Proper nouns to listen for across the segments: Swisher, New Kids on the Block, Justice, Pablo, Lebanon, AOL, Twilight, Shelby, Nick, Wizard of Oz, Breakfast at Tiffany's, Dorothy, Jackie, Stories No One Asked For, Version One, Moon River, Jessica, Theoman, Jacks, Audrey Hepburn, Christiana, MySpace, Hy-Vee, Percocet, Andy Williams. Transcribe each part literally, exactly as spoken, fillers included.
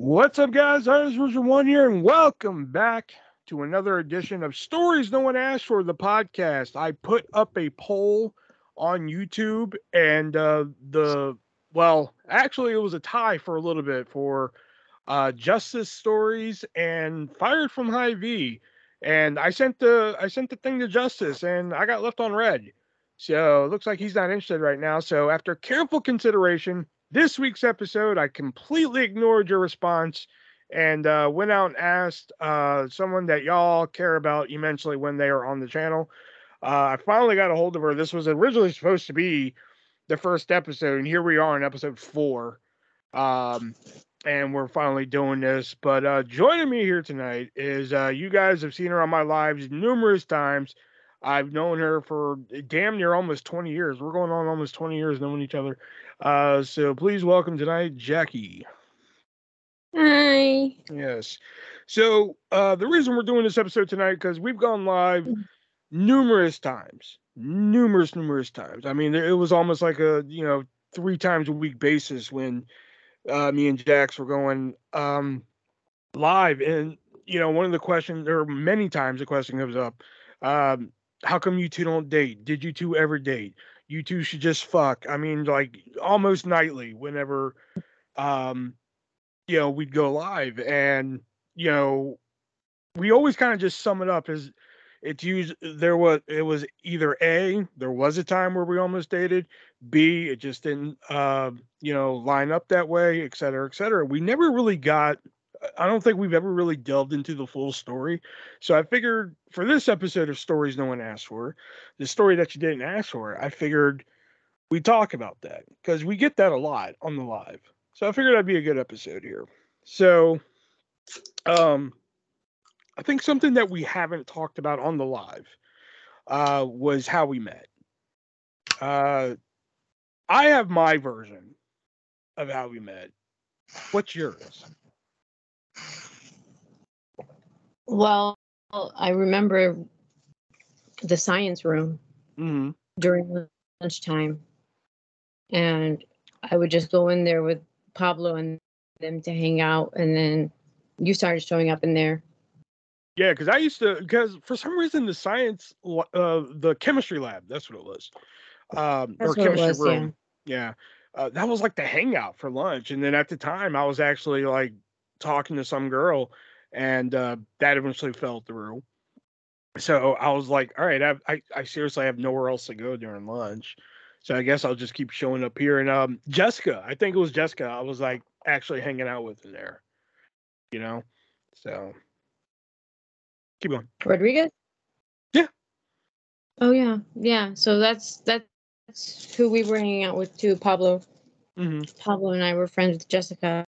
What's up, guys? This is Version One here, and welcome back to another edition of Stories No One Asked For, the podcast. I put up a poll on YouTube, and uh, the well, actually, it was a tie for a little bit for uh, Justice stories and Fired from Hy-Vee. And I sent the I sent the thing to Justice, and I got left on red. So it looks like he's not interested right now. So after careful consideration, this week's episode, I completely ignored your response and uh, went out and asked uh, someone that y'all care about immensely when they are on the channel. Uh, I finally got a hold of her. This was originally supposed to be the first episode, and here we are in episode four. Um, and we're finally doing this. But uh, joining me here tonight is uh, you guys have seen her on my lives numerous times. I've known her for damn near almost twenty years. We're going on almost twenty years knowing each other. Uh, so please welcome tonight, Jackie. Hi. Yes. So uh, the reason we're doing this episode tonight, because we've gone live numerous times, numerous, numerous times. I mean, it was almost like a, you know, three times a week basis when uh, me and Jax were going um, live. And, you know, one of the questions, or many times the question comes up, um, how come you two don't date? Did you two ever date? You two should just fuck. I mean, like almost nightly whenever, um, you know, we'd go live, and, you know, we always kind of just sum it up as it's used. There was, it was either A, there was a time where we almost dated, B, it just didn't, uh, you know, line up that way, et cetera, et cetera. We never really got, I don't think we've ever really delved into the full story. So I figured for this episode of Stories No One Asked For, the story that you didn't ask for, I figured we talk about that because we get that a lot on the live. So I figured that'd be a good episode here. So um, I think something that we haven't talked about on the live uh, was how we met. Uh, I have my version of how we met. What's yours? Well, I remember the science room mm-hmm. during lunchtime, and I would just go in there with Pablo and them to hang out, and then you started showing up in there. Yeah, because I used to, because for some reason the science, uh, the chemistry lab, that's what it was, um, or chemistry was, room, yeah, yeah. Uh, that was like the hangout for lunch, and then at the time I was actually like talking to some girl, and uh, that eventually fell through. So I was like, all right, I, I I seriously have nowhere else to go during lunch, so I guess I'll just keep showing up here. And um, Jessica, I think it was Jessica, I was like actually hanging out with in there, you know. So keep going. Rodriguez? Yeah. Oh yeah, yeah. So that's that's who we were hanging out with too. Pablo. Mm-hmm. Pablo and I were friends with Jessica.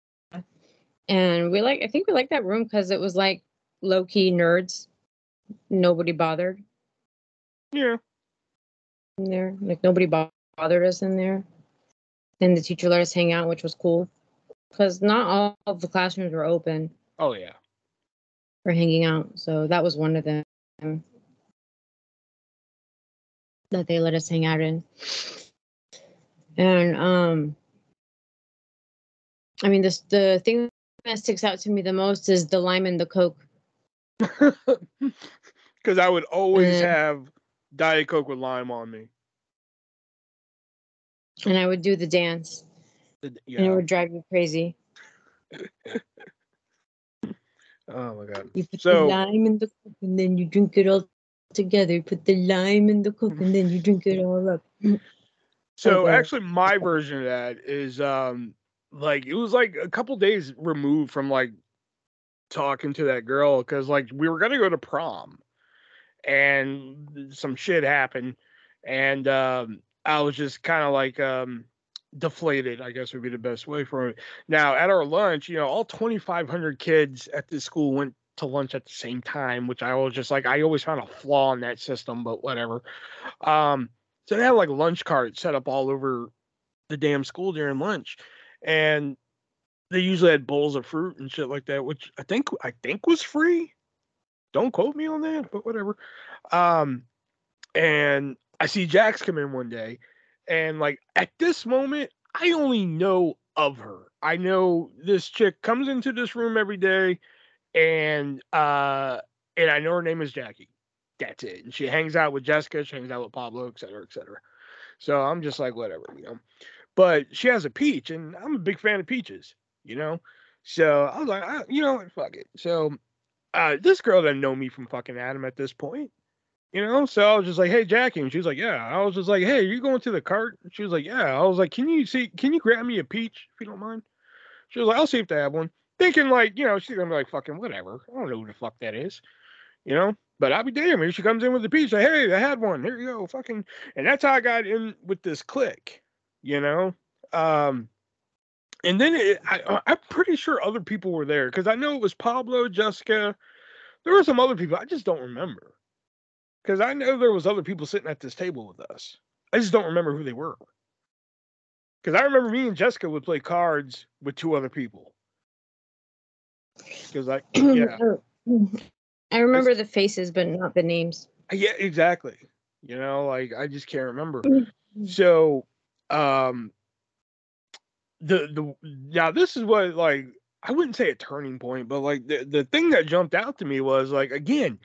And we like, I think we liked that room because it was like low key nerds. Nobody bothered. Yeah. In there, like nobody bothered us in there. And the teacher let us hang out, which was cool because not all of the classrooms were open. Oh, yeah. For hanging out. So that was one of them that they let us hang out in. And, um, I mean, this, the thing that sticks out to me the most is the lime and the Coke. Because I would always and, have Diet Coke with lime on me. And I would do the dance. The, yeah. And it would drive you crazy. Oh, my God. You put so, the lime and the Coke, and then you drink it all together. You put the lime and the Coke, and then you drink it all up. So, okay. Actually, my version of that is... um. Like, it was, like, a couple days removed from, like, talking to that girl. Because, like, we were going to go to prom. And some shit happened. And um, I was just kind of, like, um, deflated, I guess would be the best way for it. Now, at our lunch, you know, all twenty-five hundred kids at this school went to lunch at the same time. Which I was just, like, I always found a flaw in that system. But whatever. Um, so they had, like, lunch carts set up all over the damn school during lunch. And they usually had bowls of fruit and shit like that, which I think I think was free. Don't quote me on that, but whatever. Um, and I see Jax come in one day, and like at this moment, I only know of her. I know this chick comes into this room every day, and uh, and I know her name is Jackie. That's it. And she hangs out with Jessica. She hangs out with Pablo, et cetera, et cetera. So I'm just like, whatever, you know. But she has a peach, and I'm a big fan of peaches, you know. So I was like, I, you know, fuck it. So uh, this girl doesn't know me from fucking Adam at this point, you know. So I was just like, hey, Jackie. And she was like, yeah. I was just like, hey, are you going to the cart? And she was like, yeah. I was like, can you see? Can you grab me a peach if you don't mind? She was like, I'll see if they have one. Thinking like, you know, she's gonna be like, fucking whatever. I don't know who the fuck that is, you know. But I'll be damned if she comes in with a peach. Like, hey, I had one. Here you go, fucking. And that's how I got in with this clique, you know. Um, and then it, I, I'm pretty sure other people were there because I know it was Pablo, Jessica. There were some other people. I just don't remember because I know there was other people sitting at this table with us. I just don't remember who they were because I remember me and Jessica would play cards with two other people. Because I, yeah. I remember the faces, but not the names. Yeah, exactly. You know, like I just can't remember. So, um, the the now this is what like I wouldn't say a turning point, but like the the thing that jumped out to me was like again,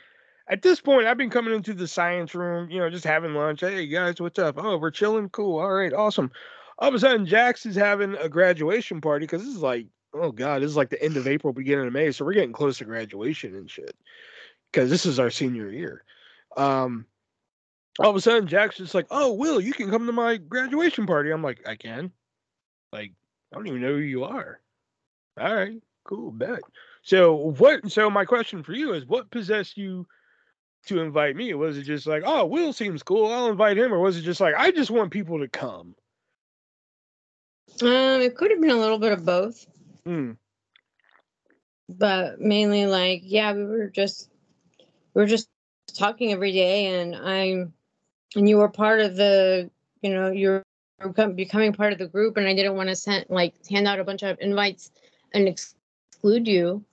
at this point I've been coming into the science room, you know, just having lunch. Hey guys, what's up? Oh, we're chilling, cool, all right, awesome. All of a sudden, Jax is having a graduation party because this is like. Oh God, this is like the end of April, beginning of May. So we're getting close to graduation and shit. Cause this is our senior year. Um, all of a sudden Jack's just like, oh, Will, you can come to my graduation party. I'm like, I can. Like, I don't even know who you are. All right, cool, bet. So what, so my question for you is what possessed you to invite me? Was it just like, oh, Will seems cool, I'll invite him? Or was it just like, I just want people to come? Um, it could have been a little bit of both. Mm. But mainly like, yeah, we were just, we were just talking every day and I, and you were part of the, you know, you're becoming part of the group and I didn't want to send, like hand out a bunch of invites and exclude you.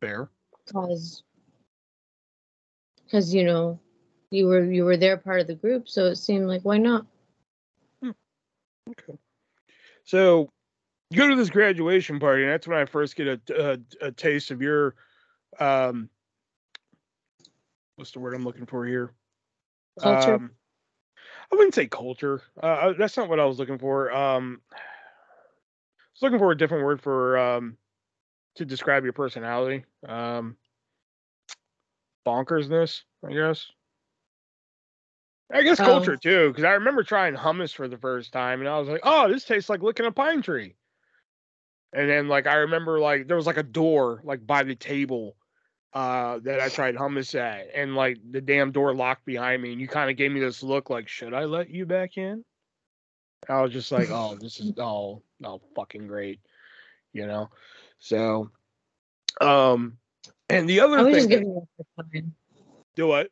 Fair. Cause, cause, you know, you were, you were there part of the group. So it seemed like, why not? Hmm. Okay. So. You go to this graduation party, and that's when I first get a, a, a taste of your, um, what's the word I'm looking for here? Culture. Um, I wouldn't say culture. Uh, that's not what I was looking for. Um, I was looking for a different word for um, to describe your personality. Um, bonkersness, I guess. I guess culture, oh. too, because I remember trying hummus for the first time, and I was like, oh, this tastes like licking a pine tree. And then, like, I remember, like, there was, like, a door, like, by the table uh, that I tried hummus at. And, like, the damn door locked behind me. And you kind of gave me this look like, should I let you back in? I was just like, oh, this is all oh, oh, fucking great. You know? So, um, and the other I was thing. Just giving you a hard time. Do what?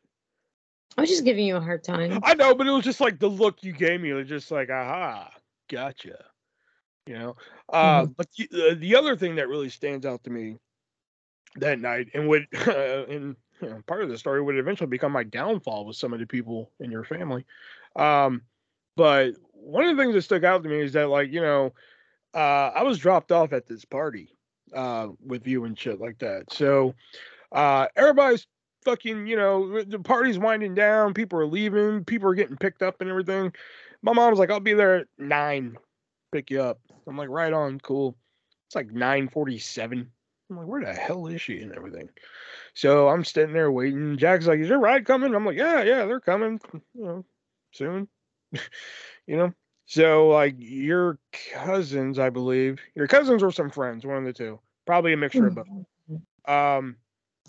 I was just giving you a hard time. I know, but it was just, like, the look you gave me. It was just like, aha, gotcha. You know, uh, mm-hmm. but the, uh, the other thing that really stands out to me that night and would, uh, and you know, part of the story would eventually become my downfall with some of the people in your family. Um, but one of the things that stuck out to me is that, like, you know, uh, I was dropped off at this party, uh, with you and shit like that. So, uh, everybody's fucking, you know, the party's winding down. People are leaving. People are getting picked up and everything. My mom was like, I'll be there at nine. Pick you up. I'm like, right on, cool. It's like nine forty-seven. I'm like, where the hell is she and everything? So I'm sitting there waiting. Jack's like, is your ride coming? I'm like, yeah, yeah, they're coming, you know, soon. You know? So, like, your cousins, I believe. Your cousins were some friends, one of the two. Probably a mixture of both. Um,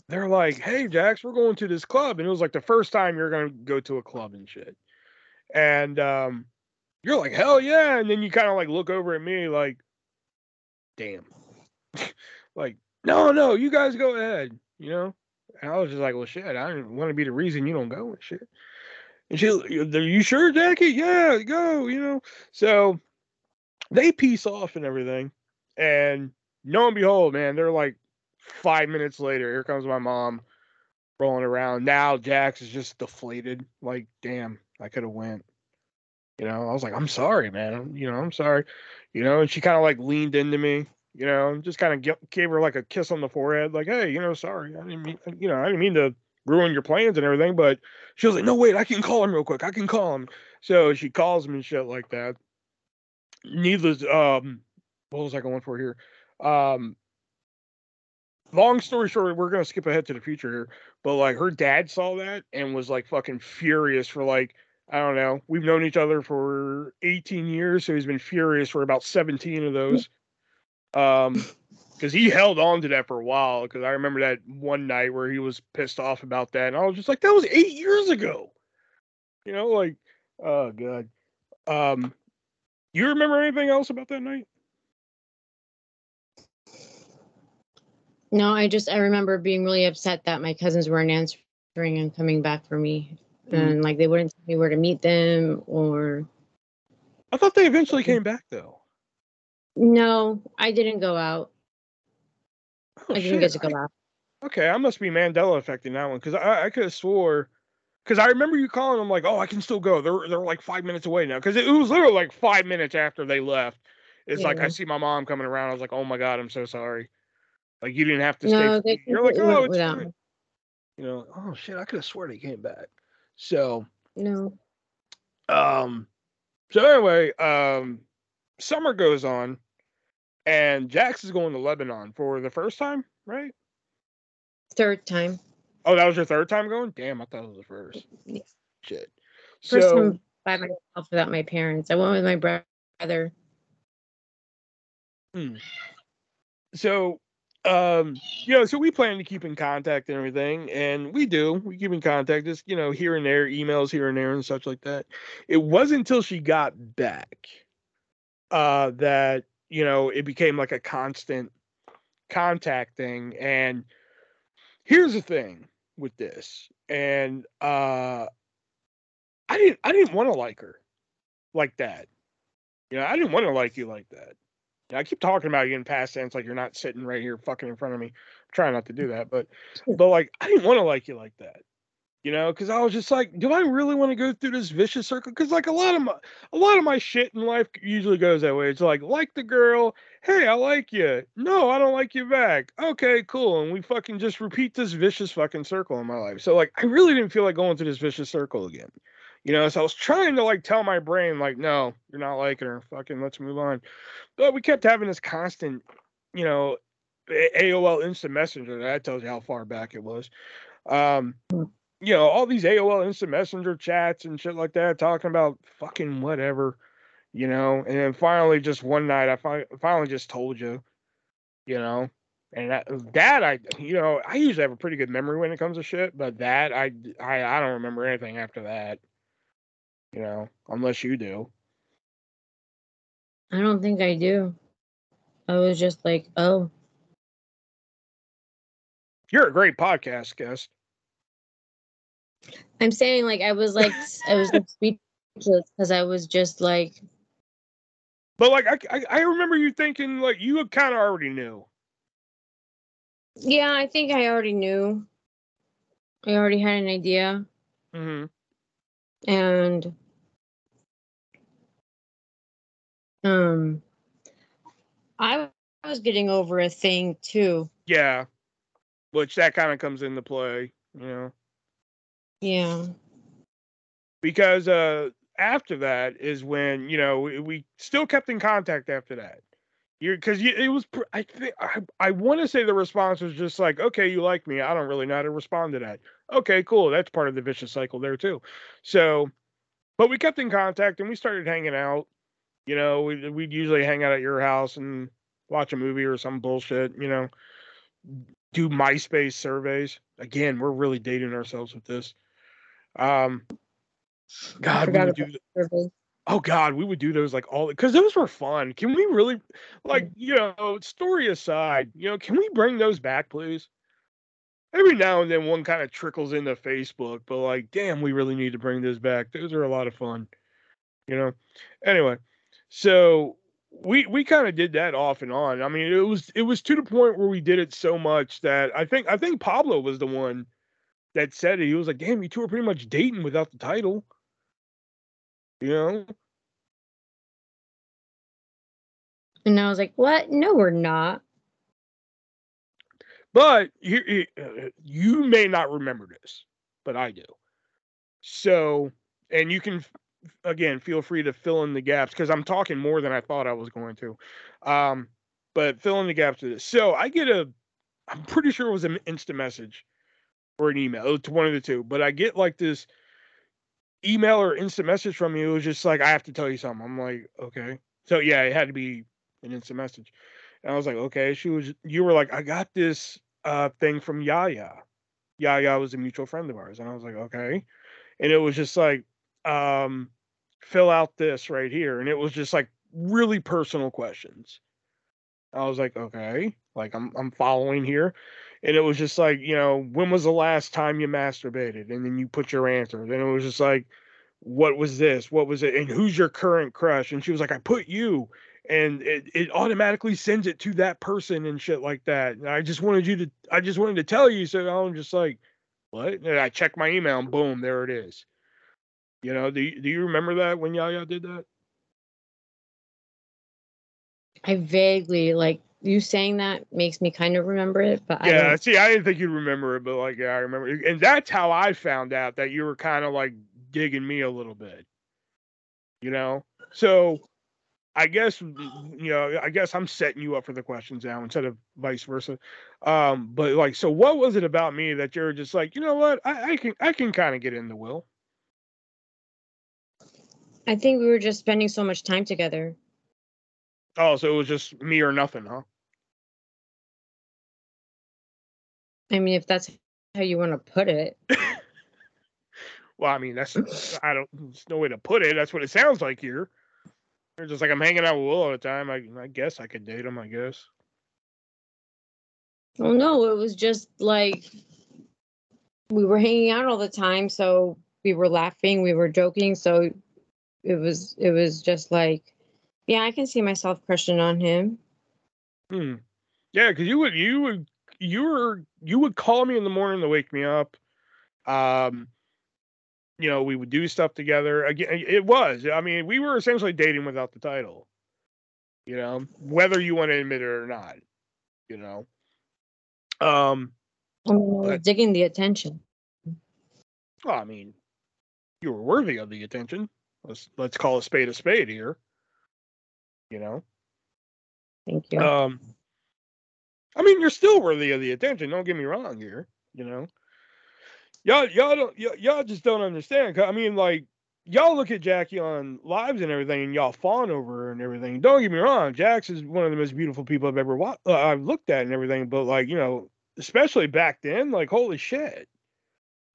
they're like, hey, Jax, we're going to this club. And it was like the first time you're going to go to a club and shit. And, um, you're like, hell yeah. And then you kind of like look over at me like, damn. Like, no, no, you guys go ahead, you know? And I was just like, well, shit, I don't want to be the reason you don't go and shit. And she, are you sure, Jackie? Yeah, go, you know? So they peace off and everything. And lo and behold, man, they're like five minutes later, here comes my mom rolling around. Now Jax is just deflated. Like, damn, I could have went. You know, I was like, I'm sorry, man. You know, I'm sorry. You know, and she kind of like leaned into me, you know, and just kind of gave her like a kiss on the forehead. Like, hey, you know, sorry. I didn't mean, you know, I didn't mean to ruin your plans and everything. But she was like, no, wait, I can call him real quick. I can call him. So she calls him and shit like that. Needless. Um, what was I going for here? Um, Long story short, we're going to skip ahead to the future here, but like her dad saw that and was like fucking furious for like, I don't know. We've known each other for eighteen years. So he's been furious for about seventeen of those. Um, cause he held on to that for a while. Cause I remember that one night where he was pissed off about that. And I was just like, that was eight years ago, you know, like, oh God. Um, you remember anything else about that night? No, I just, I remember being really upset that my cousins weren't answering and coming back for me. Mm-hmm. And, like, they wouldn't tell me where to meet them or... I thought they eventually came back, though. No, I didn't go out. Oh, I didn't shit. get to go I... out. Okay, I must be Mandela affecting that one, because I, I could have swore... Because I remember you calling them, like, oh, I can still go. They're, they're like, five minutes away now. Because it, it was literally, like, five minutes after they left. It's yeah. like, I see my mom coming around. I was like, oh, my God, I'm so sorry. Like, you didn't have to no, stay. They You're like, oh, it's fine. You know, oh, shit, I could have sworn he came back. So. No. Um. So, anyway, um, summer goes on, and Jax is going to Lebanon for the first time, right? Third time. Oh, that was your third time going? Damn, I thought it was the first. Yeah. Shit. First so, time by myself without my parents. I went with my brother. Hmm. So. Um, you know, so we plan to keep in contact and everything, and we do. We keep in contact, just, you know, here and there, emails here and there and such like that. It wasn't until she got back uh, that, you know, it became like a constant contact thing. And here's the thing with this. And uh, I didn't I didn't want to like her like that. You know, I didn't want to like you like that. I keep talking about you in past tense, like you're not sitting right here fucking in front of me. I'm trying not to do that, but but like I didn't want to like you like that, you know, because I was just like, do I really want to go through this vicious circle? Because like a lot of my a lot of my shit in life usually goes that way. It's like like the girl, hey, I like you. No, I don't like you back. Okay, cool, and we fucking just repeat this vicious fucking circle in my life. So like I really didn't feel like going through this vicious circle again, you know, so I was trying to, like, tell my brain, like, no, you're not liking her. Fucking let's move on. But we kept having this constant, you know, A O L Instant Messenger. That tells you how far back it was. Um, you know, all these A O L Instant Messenger chats and shit like that, talking about fucking whatever, you know. And then finally, just one night, I fi- finally just told you, you know. And that, that, I, you know, I usually have a pretty good memory when it comes to shit. But that, I, I, I don't remember anything after that. You know, unless you do. I don't think I do. I was just like, oh. You're a great podcast guest. I'm saying, like, I was like, I was like speechless because I was just like. But, like, I, I, I remember you thinking, like, you kind of already knew. Yeah, I think I already knew. I already had an idea. Mm-hmm. And um, I was getting over a thing too. Yeah, which that kind of comes into play, you know. Yeah. Because uh, after that is when, you know, we, we still kept in contact after that. You're because you, it was I think I I want to say the response was just like, okay, you like me. I don't really know how to respond to that. Okay, cool. That's part of the vicious cycle there too. So, but we kept in contact and we started hanging out. You know, we, we'd usually hang out at your house and watch a movie or some bullshit, you know, do MySpace surveys. Again, we're really dating ourselves with this. Um, God, we would do the, oh God, we would do those like all, because those were fun. Can we really, like, you know, story aside, you know, can we bring those back, please? Every now and then one kind of trickles into Facebook, but like, damn, we really need to bring this back. Those are a lot of fun, you know? Anyway, so we we kind of did that off and on. I mean, it was it was to the point where we did it so much that I think I think Pablo was the one that said it. He was like, damn, you two are pretty much dating without the title, you know? And I was like, what? No, we're not. But you, you may not remember this, but I do. So, and you can, again, feel free to fill in the gaps because I'm talking more than I thought I was going to. Um, but fill in the gaps with this. So I get a, I'm pretty sure it was an instant message or an email. It's one of the two. But I get like this email or instant message from you. It was just like, I have to tell you something. I'm like, okay. So yeah, it had to be an instant message. And I was like, okay. She was, you were like, I got this uh, thing from Yaya. Yaya was a mutual friend of ours. And I was like, okay. And it was just like, um, fill out this right here. And it was just like really personal questions. I was like, okay, like I'm, I'm following here. And it was just like, you know, when was the last time you masturbated? And then you put your answer. Then it was just like, what was this? What was it? And who's your current crush? And she was like, I put you. And it, it automatically sends it to that person and shit like that. And I just wanted you to, I just wanted to tell you. So I'm just like, what? And I checked my email and boom, there it is. You know, do you, do you remember that when Yaya did that? I vaguely, like, you saying that makes me kind of remember it, but yeah, I don't... see, I didn't think you'd remember it, but like, yeah, I remember it. And that's how I found out that you were kind of like digging me a little bit, you know? So I guess, you know, I guess I'm setting you up for the questions now instead of vice versa. Um, but like, so what was it about me that you're just like, you know what? I, I can, I can kind of get into Will. I think we were just spending so much time together. Oh, so it was just me or nothing, huh? I mean, if that's how you want to put it. Well, I mean, that's, I don't, there's no way to put it. That's what it sounds like here. They're just like, I'm hanging out with Will all the time. I, I guess I could date him, I guess. Well, no, it was just like, we were hanging out all the time. So we were laughing, we were joking. So it was, it was just like, yeah, I can see myself crushing on him. Hmm. Yeah, because you would, you would, you were, you would call me in the morning to wake me up. Um, you know, we would do stuff together. Again, it was, I mean, we were essentially dating without the title. You know, whether you want to admit it or not. You know. Um, I mean, I was but, digging the attention. Well, I mean, you were worthy of the attention. Let's let's call a spade a spade here. You know, thank you. Um, I mean, you're still worthy of the attention. Don't get me wrong here. You know, y'all, y'all don't, y'all, y'all just don't understand. I mean, like y'all look at Jackie on lives and everything, and y'all fawn over her and everything. Don't get me wrong. Jax is one of the most beautiful people I've ever watched, uh, I've looked at and everything. But like, you know, especially back then, like holy shit,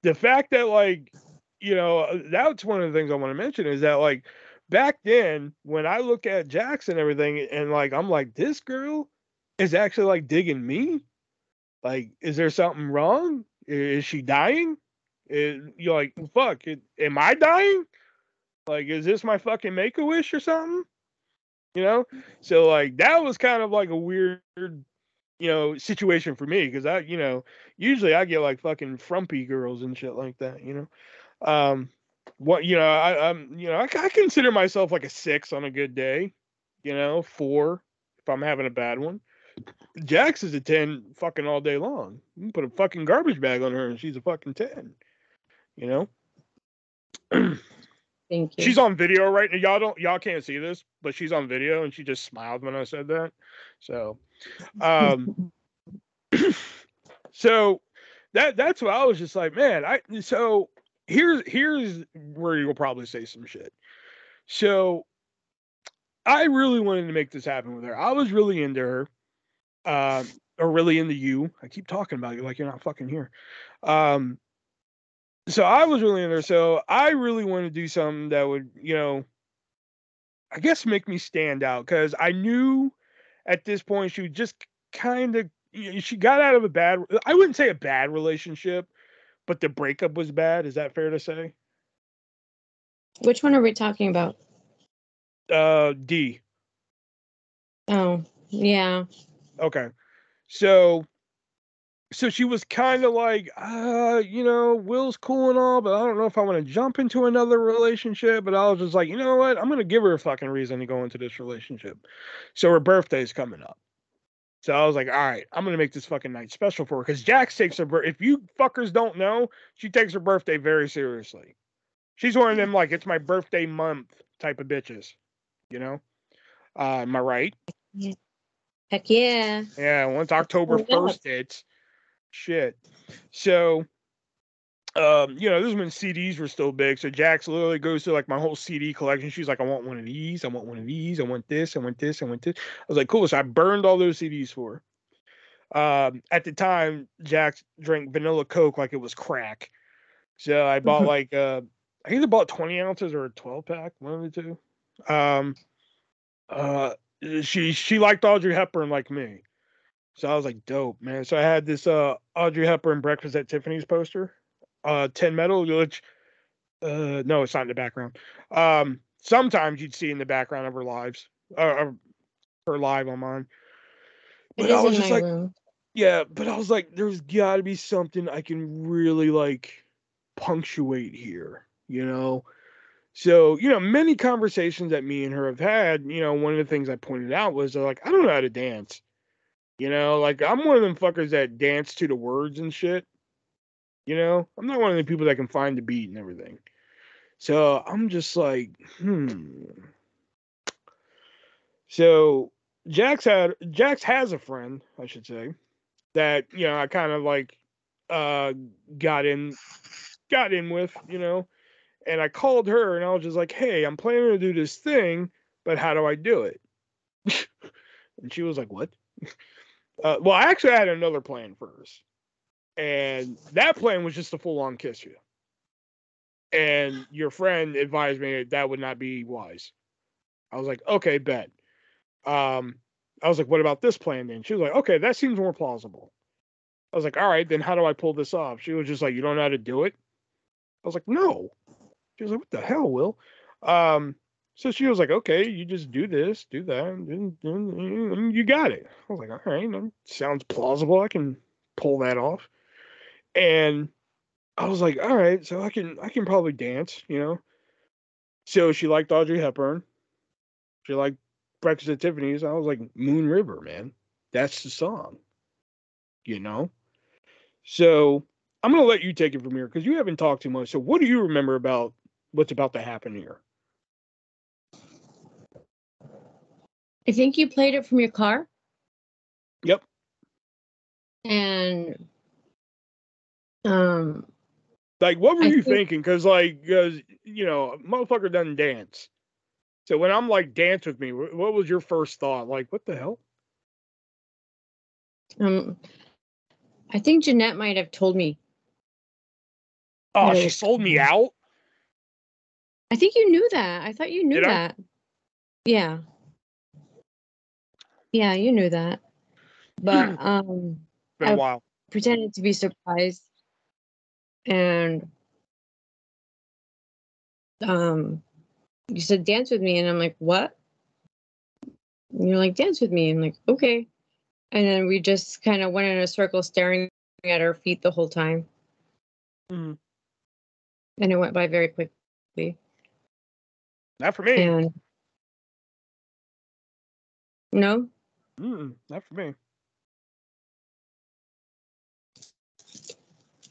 the fact that like, you know, that's one of the things I want to mention is that like. Back then, when I look at Jax and everything, and like I'm like, this girl is actually like digging me. Like, is there something wrong? Is she dying? Is, you're like, fuck, it, am I dying? Like, is this my fucking Make-A-Wish or something? You know? So like that was kind of like a weird, you know, situation for me because I, you know, usually I get like fucking frumpy girls and shit like that, you know. Um. What you know, I, I'm you know, I, I consider myself like a six on a good day, you know, four if I'm having a bad one. Jax is a ten fucking all day long. You can put a fucking garbage bag on her and she's a fucking ten, you know. Thank you. She's on video right now. Y'all don't, y'all can't see this, but she's on video and she just smiled when I said that. So, um, so that that's what I was just like, man, I so. Here's here's where you'll probably say some shit. So I really wanted to make this happen with her. I was really into her. Um, or really into you. I keep talking about you like you're not fucking here. Um, so I was really into her. So I really wanted to do something that would, you know, I guess make me stand out. Because I knew at this point she just kind of, you know, she got out of a bad, I wouldn't say a bad relationship. But the breakup was bad. Is that fair to say? Which one are we talking about? Uh, D. Oh, yeah. Okay. So so she was kind of like, uh, you know, Will's cool and all, but I don't know if I want to jump into another relationship. But I was just like, you know what? I'm going to give her a fucking reason to go into this relationship. So her birthday's coming up. So I was like, all right, I'm going to make this fucking night special for her. Because Jax takes her birth. If you fuckers don't know, she takes her birthday very seriously. She's one of them, like, it's my birthday month type of bitches. You know? Uh, am I right? Yeah. Heck yeah. Yeah, once October first hits. Shit. So, um, you know, this is when C Ds were still big. So Jax literally goes through like my whole C D collection. She's like, I want one of these. I want one of these. I want this. I want this. I want this. I was like, cool. So I burned all those C Ds for her. Um, at the time, Jax drank vanilla Coke like it was crack. So I bought like, uh, I either bought twenty ounces or a twelve pack, one of the two. Um, uh, she, she liked Audrey Hepburn like me. So I was like, dope, man. So I had this uh, Audrey Hepburn Breakfast at Tiffany's poster, uh, ten metal, which, uh, no, it's not in the background. Um, sometimes you'd see in the background of her lives, uh, her live on mine. But it I was just like, room. yeah, but I was like, there's gotta be something I can really like punctuate here, you know? So, you know, many conversations that me and her have had, you know, one of the things I pointed out was they're like, I don't know how to dance. You know, like, I'm one of them fuckers that dance to the words and shit. You know, I'm not one of the people that can find the beat and everything. So I'm just like, hmm. So Jax had, Jax has a friend, I should say, that, you know, I kind of like uh, got in, got in with, you know, and I called her and I was just like, hey, I'm planning to do this thing, but how do I do it? And she was like, what? Uh, well, I actually had another plan first, and that plan was just to full-on kiss you. And your friend advised me that, that would not be wise. I was like, okay, bet. Um, I was like, what about this plan then? She was like, okay, that seems more plausible. I was like, all right, then how do I pull this off? She was just like, you don't know how to do it? I was like, no. She was like, what the hell, Will? Um, So she was like, okay, you just do this, do that, and, and, and you got it. I was like, all right, that sounds plausible. I can pull that off. And I was like, all right, so I can I can probably dance, you know. So she liked Audrey Hepburn. She liked Breakfast at Tiffany's. I was like, Moon River, man. That's the song, you know. So I'm going to let you take it from here because you haven't talked too much. So what do you remember about what's about to happen here? I think you played it from your car. Yep. And, um, like, what were I you think... thinking? Because, like, because you know, a motherfucker doesn't dance. So when I'm like, dance with me, what was your first thought? Like, what the hell? Um, I think Jeanette might have told me. Oh, she sold me out. I think you knew that. I thought you knew Did that. I... Yeah. Yeah, you knew that, but um, been a while. I pretended to be surprised, and um, you said dance with me, and I'm like, what? And you're like, dance with me, and I'm like, okay, and then we just kind of went in a circle, staring at our feet the whole time, mm-hmm. and it went by very quickly. Not for me. And no. Mm, not for me.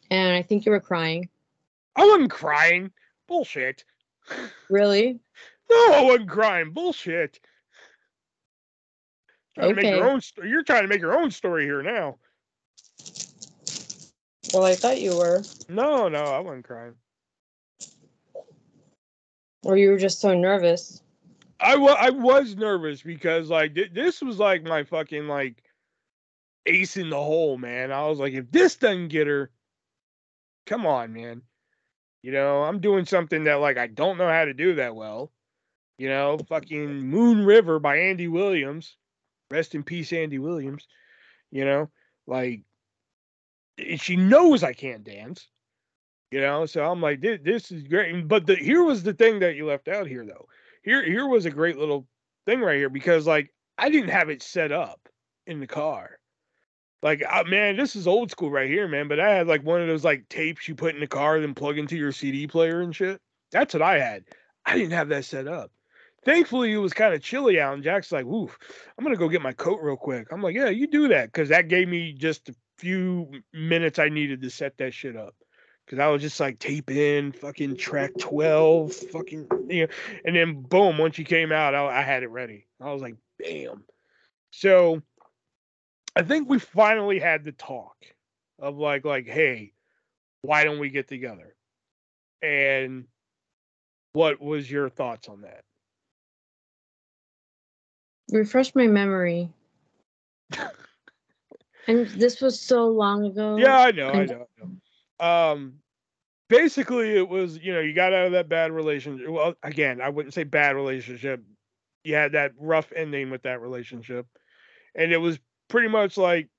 And I think you were crying. I wasn't crying. Bullshit. Really? No, I wasn't crying. Bullshit. Trying okay. to make your own st- You're trying to make your own story here now. Well, I thought you were. No, no, I wasn't crying. Or you were just so nervous. I, w- I was nervous because, like, th- this was, like, my fucking, like, ace in the hole, man. I was like, if this doesn't get her, come on, man. You know, I'm doing something that, like, I don't know how to do that well. You know, fucking Moon River by Andy Williams. Rest in peace, Andy Williams. You know, like, she knows I can't dance. You know, so I'm like, this, this is great. But the, here was the thing that you left out here, though. Here here was a great little thing right here because, like, I didn't have it set up in the car. Like, uh, man, this is old school right here, man. But I had like one of those like tapes you put in the car, then plug into your C D player and shit. That's what I had. I didn't have that set up. Thankfully, it was kind of chilly out, and Jack's like, "Oof, I'm gonna go get my coat real quick." I'm like, "Yeah, you do that," because that gave me just a few minutes I needed to set that shit up. Because I was just like tape in fucking track twelve, fucking you know, and then boom, once you came out, I, I had it ready. I was like, "Bam!" So I think we finally had the talk of like, like, hey, why don't we get together? And what was your thoughts on that? Refresh my memory. And this was so long ago. Yeah, I know, I know, I know. Um, basically, it was, you know, you got out of that bad relationship. Well, again, I wouldn't say bad relationship. You had that rough ending with that relationship. And it was pretty much like,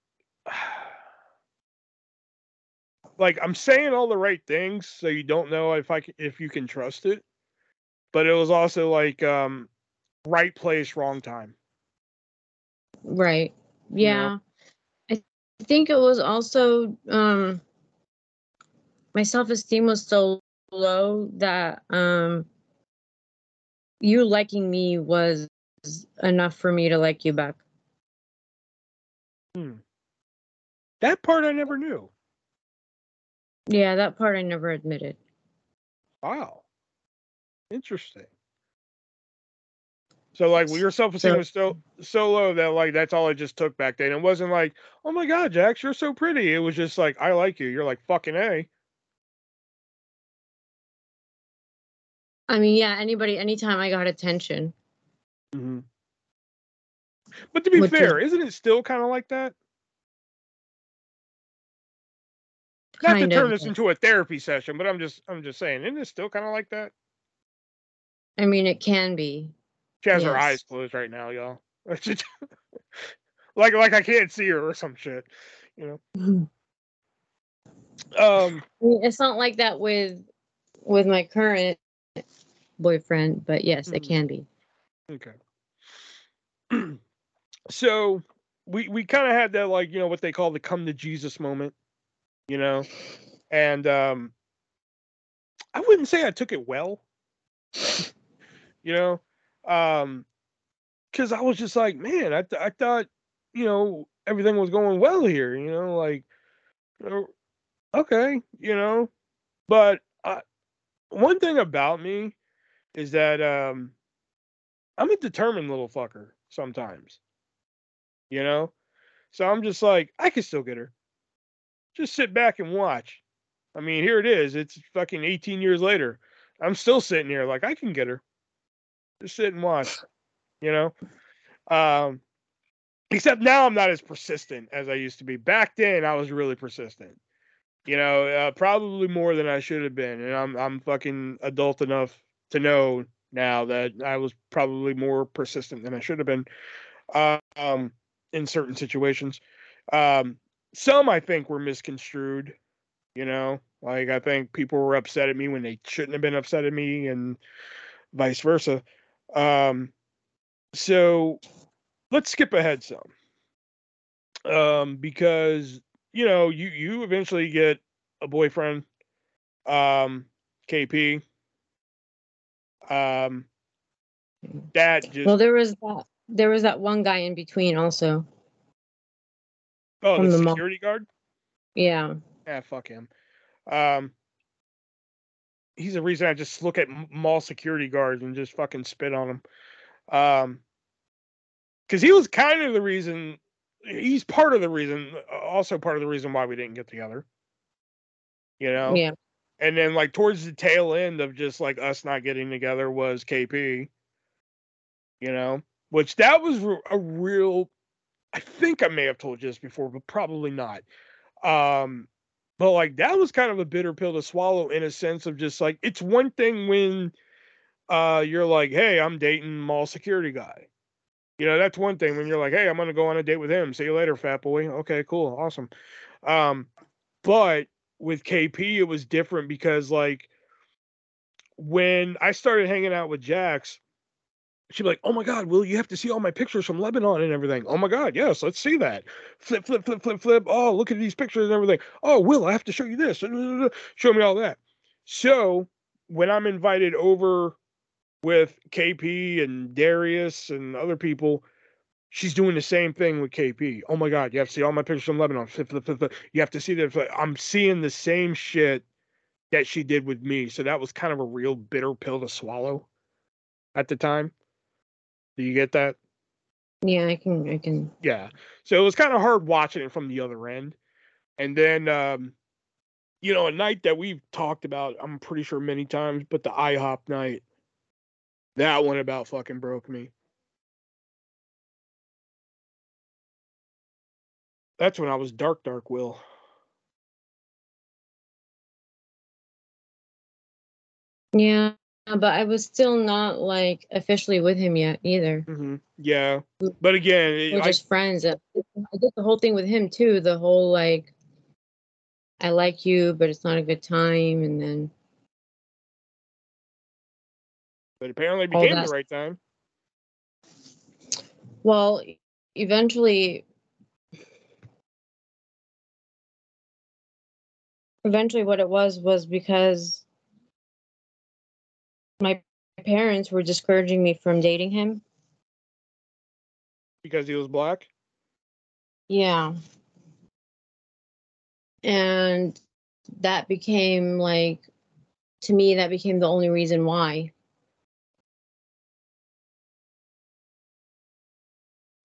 like I'm saying all the right things, so you don't know if I can, if you can trust it. But it was also like, um, right place, wrong time. Right. Yeah. You know? I think it was also, um, my self-esteem was so low that, um, you liking me was enough for me to like you back. Hmm. That part I never knew. Yeah, that part I never admitted. Wow. Interesting. So, like, well, your self-esteem was so, so low that, like, that's all it just took back then. It wasn't like, oh, my God, Jax, you're so pretty. It was just like, I like you. You're like, fucking A. I mean, yeah, anybody, anytime I got attention. Mm-hmm. But to be Which fair, is, isn't it still kind of like that? Not to turn of, this into a therapy session, but I'm just I'm just saying, isn't it still kind of like that? I mean, it can be. She has yes. her eyes closed right now, y'all. like like I can't see her or some shit, you know. um, it's not like that with with my current boyfriend, but yes, mm-hmm. it can be. Okay. So we we kind of had that, like, you know, what they call the come to Jesus moment. You know, and um, I wouldn't say I took it well, you know, um, because I was just like, man, I th- I thought, you know, everything was going well here, you know, like, okay, you know, but I, one thing about me is that um, I'm a determined little fucker sometimes, you know, so I'm just like, I can still get her. Just sit back and watch. I mean, here it is. It's fucking eighteen years later. I'm still sitting here like, I can get her. Just sit and watch, you know? Um, except now I'm not as persistent as I used to be. Back then, I was really persistent. You know, uh, probably more than I should have been. And I'm I'm fucking adult enough to know now that I was probably more persistent than I should have been uh, um, in certain situations. Um Some, I think, were misconstrued, you know, like I think people were upset at me when they shouldn't have been upset at me and vice versa. Um, so let's skip ahead some um, because, you know, you, you eventually get a boyfriend, um, K P. Um, that just... Well, there was that, there was that one guy in between also. Oh, the, the security mall guard? Yeah. Yeah, fuck him. Um, he's the reason I just look at mall security guards and just fucking spit on him. Um, because he was kind of the reason, he's part of the reason, also part of the reason why we didn't get together. You know? Yeah. And then, like, towards the tail end of just, like, us not getting together was K P. You know? Which, that was a real... I think I may have told you this before, but probably not. Um, but like that was kind of a bitter pill to swallow in a sense of just like, it's one thing when uh, you're like, hey, I'm dating mall security guy. You know, that's one thing when you're like, hey, I'm going to go on a date with him. See you later, fat boy. Okay, cool. Awesome. Um, but with K P, it was different because like when I started hanging out with Jax, she'd be like, oh my God, Will, you have to see all my pictures from Lebanon and everything. Oh my God, yes, let's see that. Flip, flip, flip, flip, flip. Oh, look at these pictures and everything. Oh, Will, I have to show you this. Show me all that. So when I'm invited over with K P and Darius and other people, she's doing the same thing with K P. Oh my God, you have to see all my pictures from Lebanon. Flip, flip, flip, flip. You have to see that. I'm seeing the same shit that she did with me. So that was kind of a real bitter pill to swallow at the time. Do you get that? Yeah, I can. I can. Yeah. So it was kind of hard watching it from the other end. And then, um, you know, a night that we've talked about, I'm pretty sure many times, but the IHOP night, that one about fucking broke me. That's when I was dark, dark, Will. Yeah. But I was still not, like, officially with him yet, either. Mm-hmm. Yeah. But again... It, We're just I, friends. I did the whole thing with him, too. The whole, like, I like you, but it's not a good time, and then... But apparently it became the right time. Well, eventually... Eventually what it was was because... my parents were discouraging me from dating him. Because he was black? Yeah. And that became, like, to me, that became the only reason why.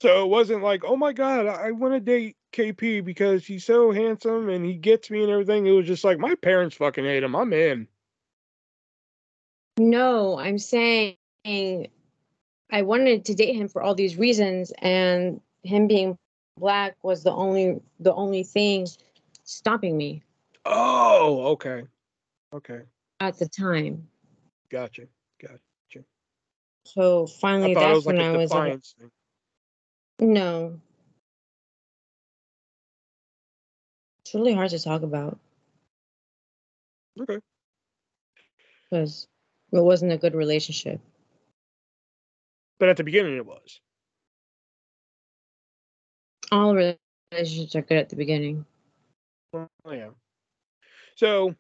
So it wasn't like, oh, my God, I want to date K P because he's so handsome and he gets me and everything. It was just like, my parents fucking hate him. I'm in. No, I'm saying I wanted to date him for all these reasons, and him being black was the only the only thing stopping me. Oh, okay. Okay. At the time. Gotcha. Gotcha. So finally that's when I was like, no. It's really hard to talk about. Okay. Because it wasn't a good relationship. But at the beginning, it was. All relationships are good at the beginning. Oh, yeah. So,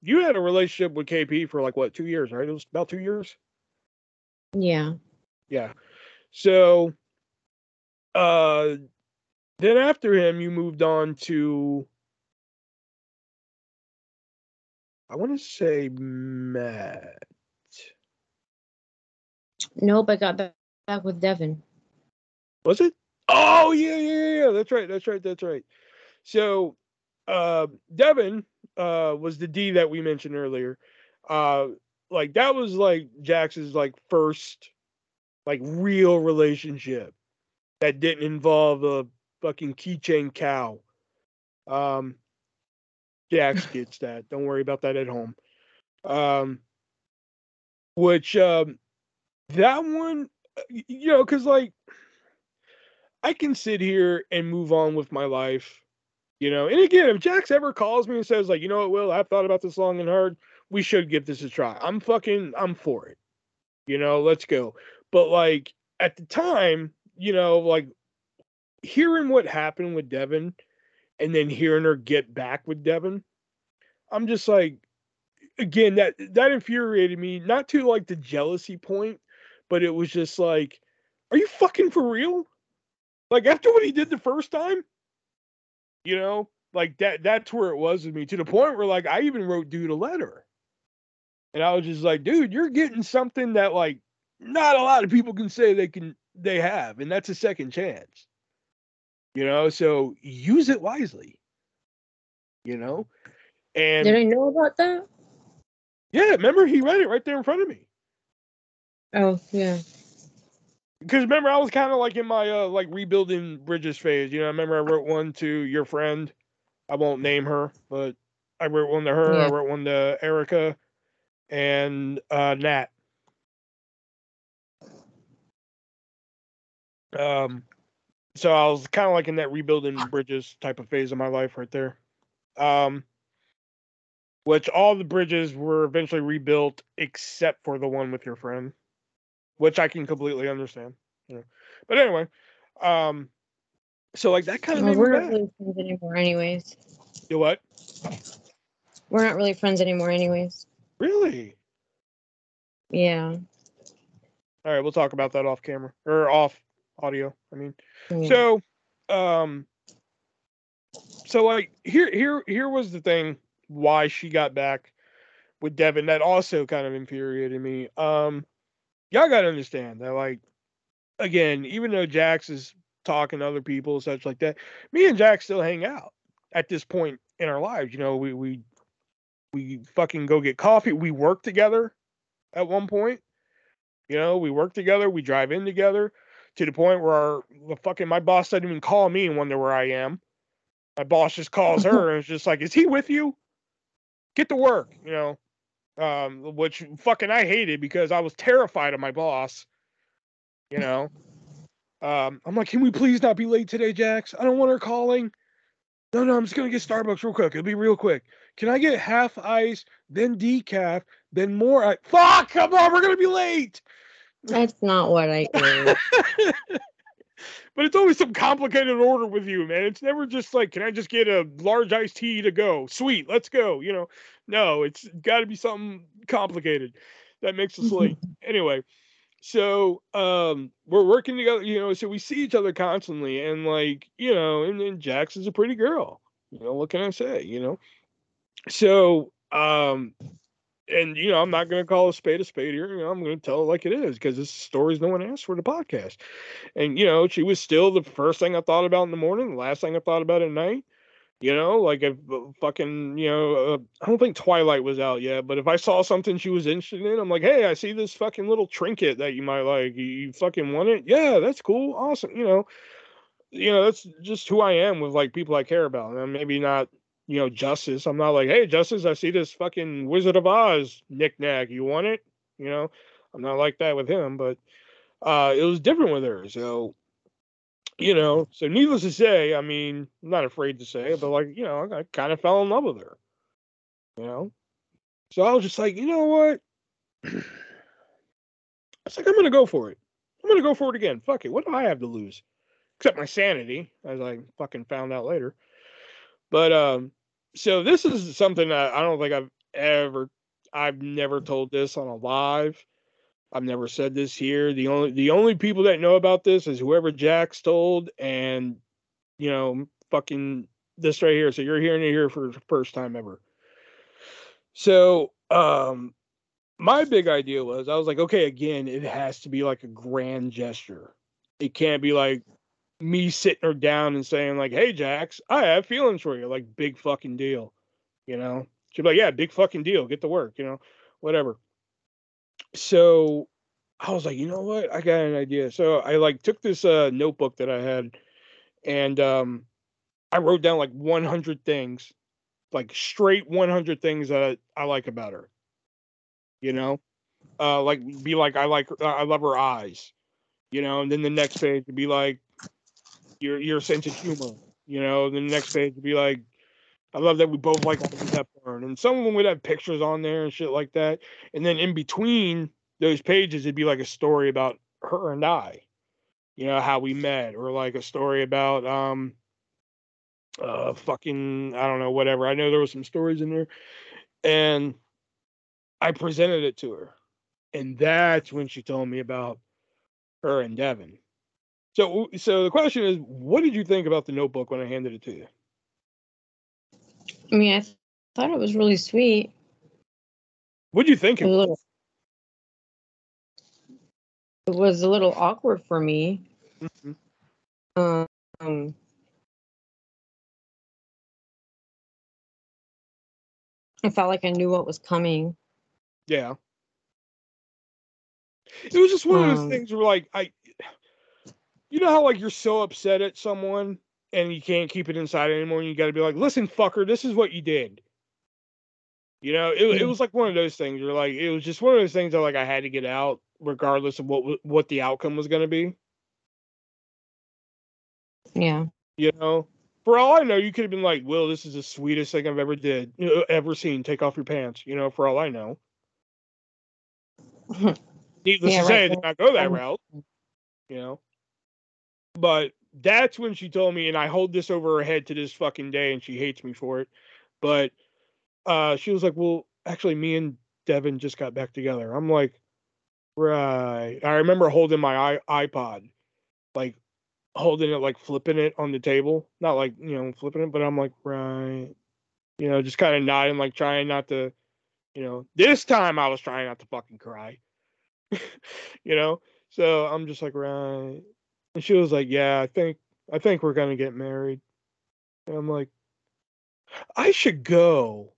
you had a relationship with K P for, like, what, two years, right? It was about two years? Yeah. Yeah. So, uh, then after him, you moved on to, I want to say Matt. Nope, I got back, back with Devin. Was it? Oh, yeah, yeah, yeah. That's right, that's right, that's right. So, uh, Devin uh, was the D that we mentioned earlier. Uh, like, that was, like, Jax's, like, first, like, real relationship that didn't involve a fucking keychain cow. Um, Jax gets that. Don't worry about that at home. Um, which... Um, That one, you know, because, like, I can sit here and move on with my life, you know. And again, if Jax ever calls me and says, like, you know what, Will, I've thought about this long and hard, we should give this a try. I'm fucking, I'm for it. You know, let's go. But, like, at the time, you know, like, hearing what happened with Devin and then hearing her get back with Devin, I'm just like, again, that, that infuriated me, not to, like, the jealousy point. But it was just like, are you fucking for real? Like, after what he did the first time? You know? Like, that that's where it was with me. To the point where, like, I even wrote dude a letter. And I was just like, dude, you're getting something that, like, not a lot of people can say they can they have. And that's a second chance. You know? So, use it wisely. You know? And did I know about that? Yeah, remember? He read it right there in front of me. Oh, yeah. Because remember, I was kind of like in my, uh, like, rebuilding bridges phase. You know, I remember I wrote one to your friend. I won't name her, but I wrote one to her. Yeah. I wrote one to Erica and uh, Nat. Um, so I was kind of like in that rebuilding bridges type of phase of my life right there. Um, which all the bridges were eventually rebuilt except for the one with your friend. which I can completely understand. Yeah. But anyway, um, so like that kind of. Well, we're not bad. really friends anymore, anyways. You what? We're not really friends anymore, anyways. Really? Yeah. All right, we'll talk about that off camera or off audio. I mean, yeah. so, um, so like here, here, here was the thing why she got back with Devin that also kind of infuriated me. Um, y'all gotta understand that, like, again, even though Jax is talking to other people and such like that, me and Jax still hang out at this point in our lives. You know, we we we fucking go get coffee. We work together at one point. You know, we work together. We drive in together to the point where our the fucking my boss doesn't even call me and wonder where I am. My boss just calls her and is just like, "Is he with you? Get to work." You know, um, which fucking I hated because I was terrified of my boss. You know, um, I'm like, "Can we please not be late today, Jax? I don't want her calling." No, no, I'm just going to get Starbucks real quick. It'll be real quick. Can I get half ice, then decaf, then more ice? Fuck, come on, we're going to be late. That's not what I do. But it's always some complicated order with you, man. It's never just like, can I just get a large iced tea to go? Sweet, let's go. You know, no, it's got to be something complicated that makes us late. Anyway, so um, we're working together, you know, so we see each other constantly. And like, you know, and then Jax is a pretty girl. You know, what can I say? You know, so, um, and, you know, I'm not going to call a spade a spade here. You know, I'm going to tell it like it is because this is Stories No One Asked For, the podcast. And, you know, she was still the first thing I thought about in the morning, the last thing I thought about at night. You know, like a fucking, you know, uh, I don't think Twilight was out yet, but if I saw something she was interested in, I'm like, hey, I see this fucking little trinket that you might like. You, you fucking want it? Yeah, that's cool. Awesome. You know, you know, that's just who I am with like people I care about. And maybe not, you know, Justice. I'm not like, hey, Justice, I see this fucking Wizard of Oz knickknack. You want it? You know, I'm not like that with him, but uh, it was different with her. So. You know, so needless to say, I mean, I'm not afraid to say it, but like, you know, I, I kind of fell in love with her, you know? So I was just like, you know what? I was like, I'm going to go for it. I'm going to go for it again. Fuck it. What do I have to lose? Except my sanity, as I fucking found out later. But, um, so this is something that I don't think I've ever, I've never told this on a live. I've never said this here. The only the only people that know about this is whoever Jax told and, you know, fucking this right here. So you're hearing it here for the first time ever. So um, my big idea was I was like, okay, again, it has to be like a grand gesture. It can't be like me sitting her down and saying like, hey, Jax, I have feelings for you. Like, big fucking deal, you know? She'd be like, yeah, big fucking deal. Get to work, you know, whatever. So I was like, you know what? I got an idea. So I like took this uh, notebook that I had and um, I wrote down like one hundred things, like straight one hundred things that I, I like about her, you know, uh, like be like, I like, I love her eyes, you know, and then the next page would be like your, your sense of humor, you know, then the next page would be like, I love that we both like Audrey Hepburn. And some of them would have pictures on there and shit like that. And then in between those pages, it'd be like a story about her and I, you know, how we met, or like a story about um, uh, fucking, I don't know, whatever. I know there were some stories in there. And I presented it to her. And that's when she told me about her and Devin. So, so the question is, what did you think about the notebook when I handed it to you? I mean, I th- thought it was really sweet. What do you think? It was, little, it was a little awkward for me. Mm-hmm. Um, I felt like I knew what was coming. Yeah. It was just one um, of those things where, like, I, you know how, like, you're so upset at someone and you can't keep it inside anymore, and you got to be like, listen, fucker, this is what you did. You know, it, mm-hmm. it was like one of those things. You're like, it was just one of those things that, like, I had to get out regardless of what what the outcome was going to be. Yeah. You know, for all I know, you could have been like, Will, this is the sweetest thing I've ever did, ever seen. Take off your pants, you know, for all I know. Needless yeah, to say, right. I did not go that route, you know. But that's when she told me, and I hold this over her head to this fucking day, and she hates me for it. But uh, she was like, well, actually, me and Devin just got back together. I'm like, right. I remember holding my iPod, like holding it, like flipping it on the table. Not like, you know, flipping it, but I'm like, right. You know, just kind of nodding, like trying not to, you know, this time I was trying not to fucking cry. You know? So I'm just like, right. And she was like, yeah, I think, I think we're going to get married. And I'm like, I should go.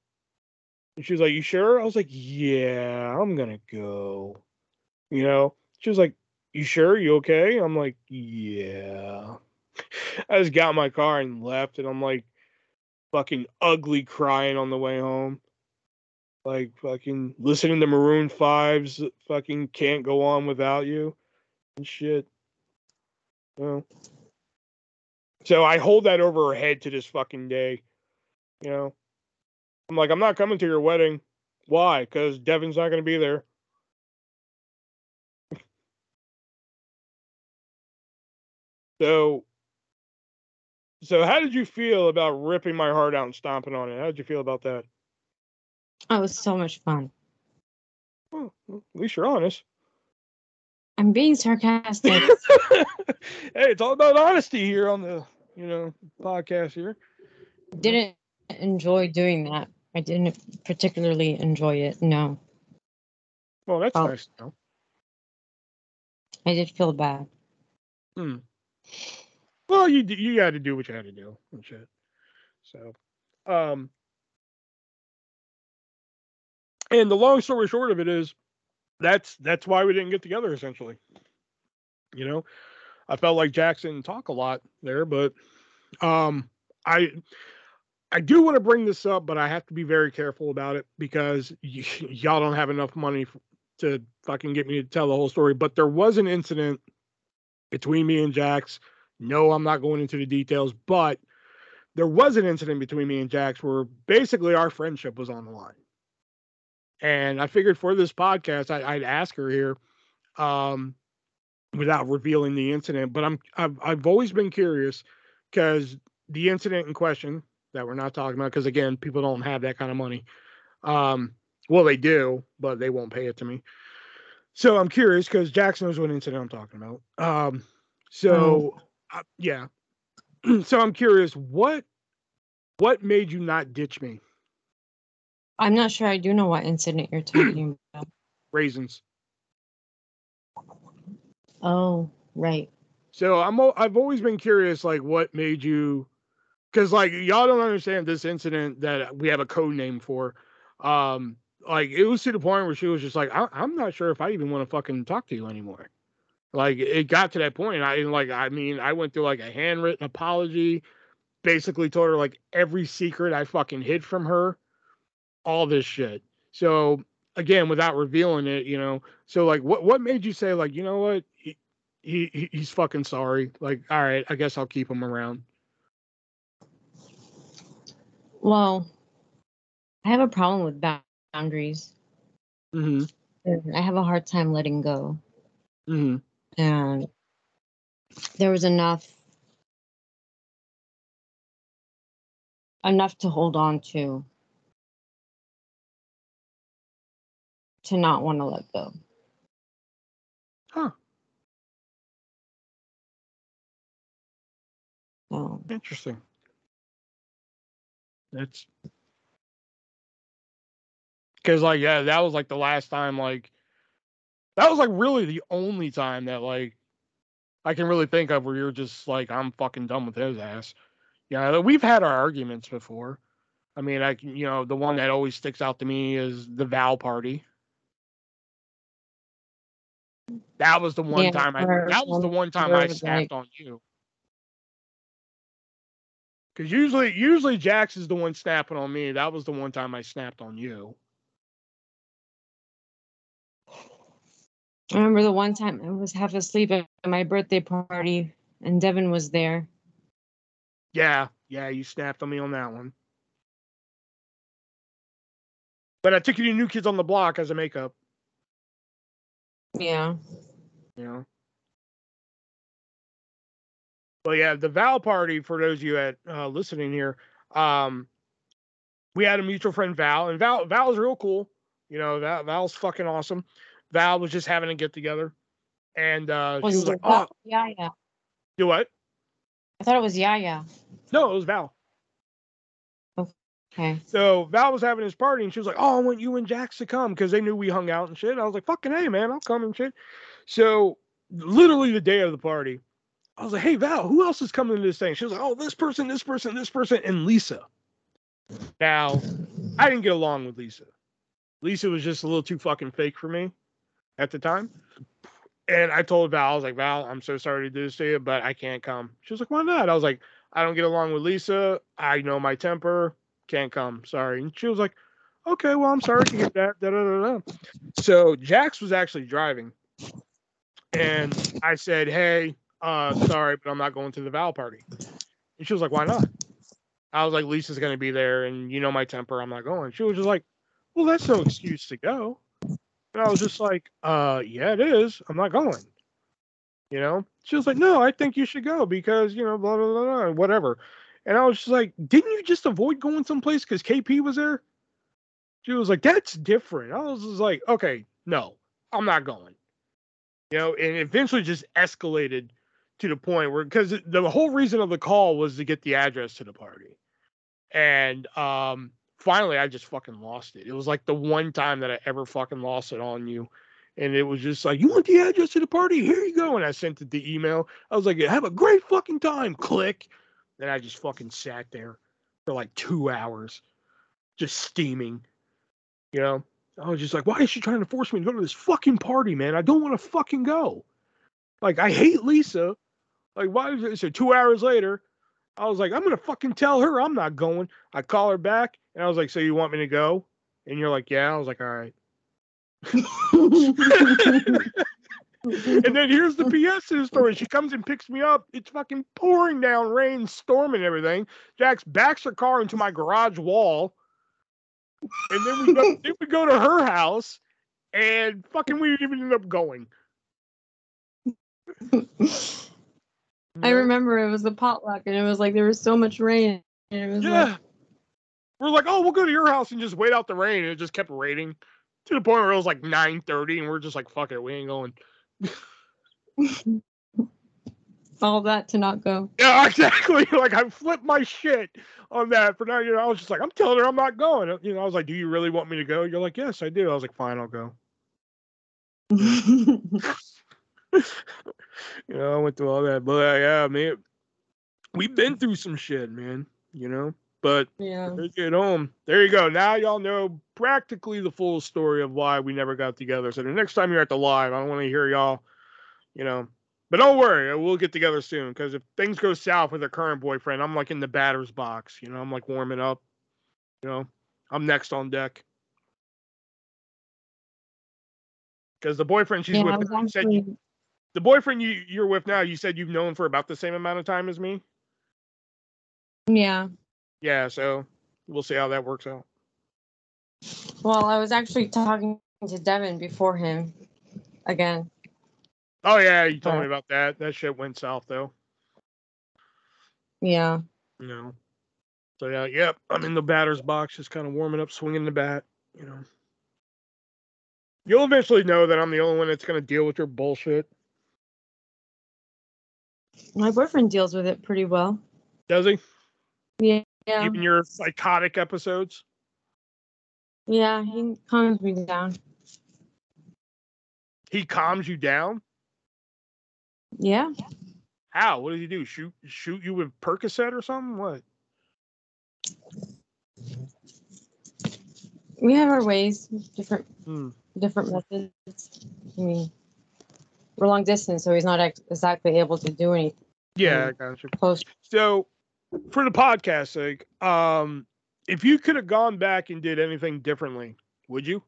And she was like, you sure? I was like, yeah, I'm going to go. You know? She was like, you sure? You okay? I'm like, yeah. I just got in my car and left. And I'm like, fucking ugly crying on the way home. Like, fucking listening to Maroon five's fucking Can't Go On Without You and shit. You know? So I hold that over her head to this fucking day. You know? I'm like, I'm not coming to your wedding. Why? Because Devin's not going to be there. So, so how did you feel about ripping my heart out and stomping on it? How did you feel about that? Oh, it was so much fun. Well, at least you're honest. I'm being sarcastic. Hey, it's all about honesty here on the, you know, podcast here. Didn't enjoy doing that. I didn't particularly enjoy it, no. Well, that's well, nice, though. I did feel bad. Hmm. Well, you you had to do what you had to do and shit. So, um... and the long story short of it is, that's that's why we didn't get together, essentially. You know, I felt like Jackson talked a lot there, but um, I I do want to bring this up, but I have to be very careful about it because y- y'all don't have enough money f- to fucking get me to tell the whole story. But there was an incident between me and Jax. No, I'm not going into the details, but there was an incident between me and Jax where basically our friendship was on the line. And I figured for this podcast, I, I'd ask her here, um, without revealing the incident. But I'm I've I've always been curious because the incident in question that we're not talking about, because again, people don't have that kind of money. Um, well, they do, but they won't pay it to me. So I'm curious because Jackson knows what incident I'm talking about. Um, so um. I, yeah, so I'm curious what what made you not ditch me? I'm not sure I do know what incident you're talking about. Raisins. Oh, right. So I'm, I've always been curious, like, what made you... Because, like, y'all don't understand this incident that we have a code name for. Um, like, it was to the point where she was just like, I, I'm not sure if I even want to fucking talk to you anymore. Like, it got to that point. I, like, I mean, I went through, like, a handwritten apology. Basically told her, like, every secret I fucking hid from her. All this shit. So again, without revealing it, you know. So like, what what made you say like, you know what, he, he he's fucking sorry. Like, all right, I guess I'll keep him around. Well, I have a problem with boundaries. Mm-hmm. And I have a hard time letting go. Mm-hmm. And there was enough enough to hold on to. To not want to let go. Huh. So. Interesting. That's because, like, yeah, that was like the last time, like, that was like really the only time that, like, I can really think of where you're just like, I'm fucking done with his ass. Yeah, we've had our arguments before. I mean, I can, you know, the one that always sticks out to me is the Val party. That was the one yeah, time I that was the one time I snapped like, on you. Cause usually usually Jax is the one snapping on me. That was the one time I snapped on you. I remember the one time I was half asleep at my birthday party and Devin was there. Yeah, yeah, you snapped on me on that one. But I took you to New Kids on the Block as a makeup. Yeah. Yeah. Well, yeah, the Val party, for those of you at uh, listening here, um, we had a mutual friend, Val, and Val Val's real cool. You know, Val, Val's fucking awesome. Val was just having a get-together, and uh, was she was like, Val? Oh. Yeah, yeah. Do what? I thought it was Yaya. No, it was Val. Okay. So Val was having his party, and she was like, oh, I want you and Jax to come, because they knew we hung out and shit. I was like, fucking hey, man, I'll come and shit. So literally the day of the party, I was like, hey, Val, who else is coming to this thing? She was like, oh, this person, this person, this person, and Lisa. Now, I didn't get along with Lisa. Lisa was just a little too fucking fake for me at the time. And I told Val, I was like, Val, I'm so sorry to do this to you, but I can't come. She was like, why not? I was like, I don't get along with Lisa. I know my temper. Can't come. Sorry. And she was like, okay, well, I'm sorry to get that. Da, da, da, da. So Jax was actually driving. And I said, hey, uh, sorry, but I'm not going to the Val party. And she was like, why not? I was like, Lisa's going to be there, and you know my temper. I'm not going. She was just like, well, that's no excuse to go. And I was just like, uh, yeah, it is. I'm not going. You know? She was like, no, I think you should go because, you know, blah, blah, blah, blah, whatever. And I was just like, didn't you just avoid going someplace because K P was there? She was like, that's different. I was just like, okay, no, I'm not going. You know, and eventually just escalated to the point where, because the whole reason of the call was to get the address to the party. And um, finally, I just fucking lost it. It was like the one time that I ever fucking lost it on you. And it was just like, you want the address to the party? Here you go. And I sent it the email. I was like, have a great fucking time. Click. And I just fucking sat there for like two hours, just steaming. You know, I was just like, why is she trying to force me to go to this fucking party, man? I don't want to fucking go. Like, I hate Lisa. Like, why is it? So two hours later, I was like, I'm going to fucking tell her I'm not going. I call her back and I was like, so you want me to go? And you're like, yeah. I was like, all right. And then here's the P S to the story. She comes and picks me up. It's fucking pouring down rain, storming everything. Jax backs her car into my garage wall. And then we go, then we go to her house. And fucking we didn't even end up going. I remember it was the potluck. And it was like there was so much rain. And it was yeah. Like... We're like, oh, we'll go to your house and just wait out the rain. And it just kept raining. To the point where it was like nine thirty, and we're just like, fuck it, we ain't going. All that to not go. Yeah, exactly. Like, I flipped my shit on that for now. You know, I was just like, I'm telling her I'm not going. You know, I was like, do you really want me to go? You're like, yes, I do. I was like, fine, I'll go. You know, I went through all that. But uh, yeah, man, we've been through some shit, man, you know? But yeah. Get home. There you go. Now y'all know practically the full story of why we never got together. So the next time you're at the live, I don't want to hear y'all, you know. But don't worry, we'll get together soon. Because if things go south with her current boyfriend, I'm like in the batter's box. You know, I'm like warming up. You know, I'm next on deck. Because the boyfriend she's yeah, with, you said you, the boyfriend you, you're with now, you said you've known for about the same amount of time as me. Yeah. Yeah, so we'll see how that works out. Well, I was actually talking to Devin before him again. Oh, yeah, you told but, me about that. That shit went south, though. Yeah. You know. So, yeah, yep, I'm in the batter's box, just kind of warming up, swinging the bat, you know. You'll eventually know that I'm the only one that's going to deal with your bullshit. My boyfriend deals with it pretty well. Does he? Yeah. Yeah. Even your psychotic episodes? Yeah, he calms me down. He calms you down? Yeah. How? What does he do? Shoot shoot you with Percocet or something? What? We have our ways. Different hmm. different methods. I mean, we're long distance, so he's not ex- exactly able to do anything. Yeah, I got you. Close. So... For the podcast's sake, um, if you could have gone back and did anything differently, would you?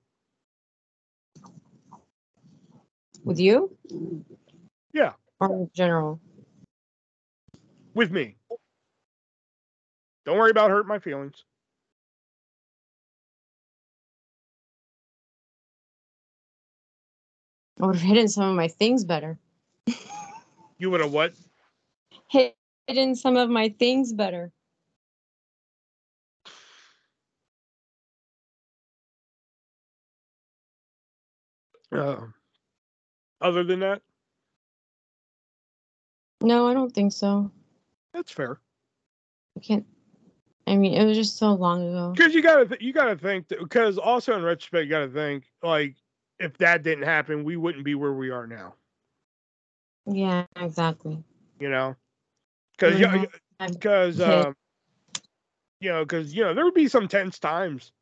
With you? Yeah. Or in general? With me. Don't worry about hurting my feelings. I would have hidden some of my things better. You would have what? Hidden some of my things better. Uh, other than that? No, I don't think so. That's fair. I can't. I mean, it was just so long ago. Because you gotta, th- you gotta think. Because also in retrospect, you gotta think like if that didn't happen, we wouldn't be where we are now. Yeah, exactly. You know, because because you, um, you know, because you know, there would be some tense times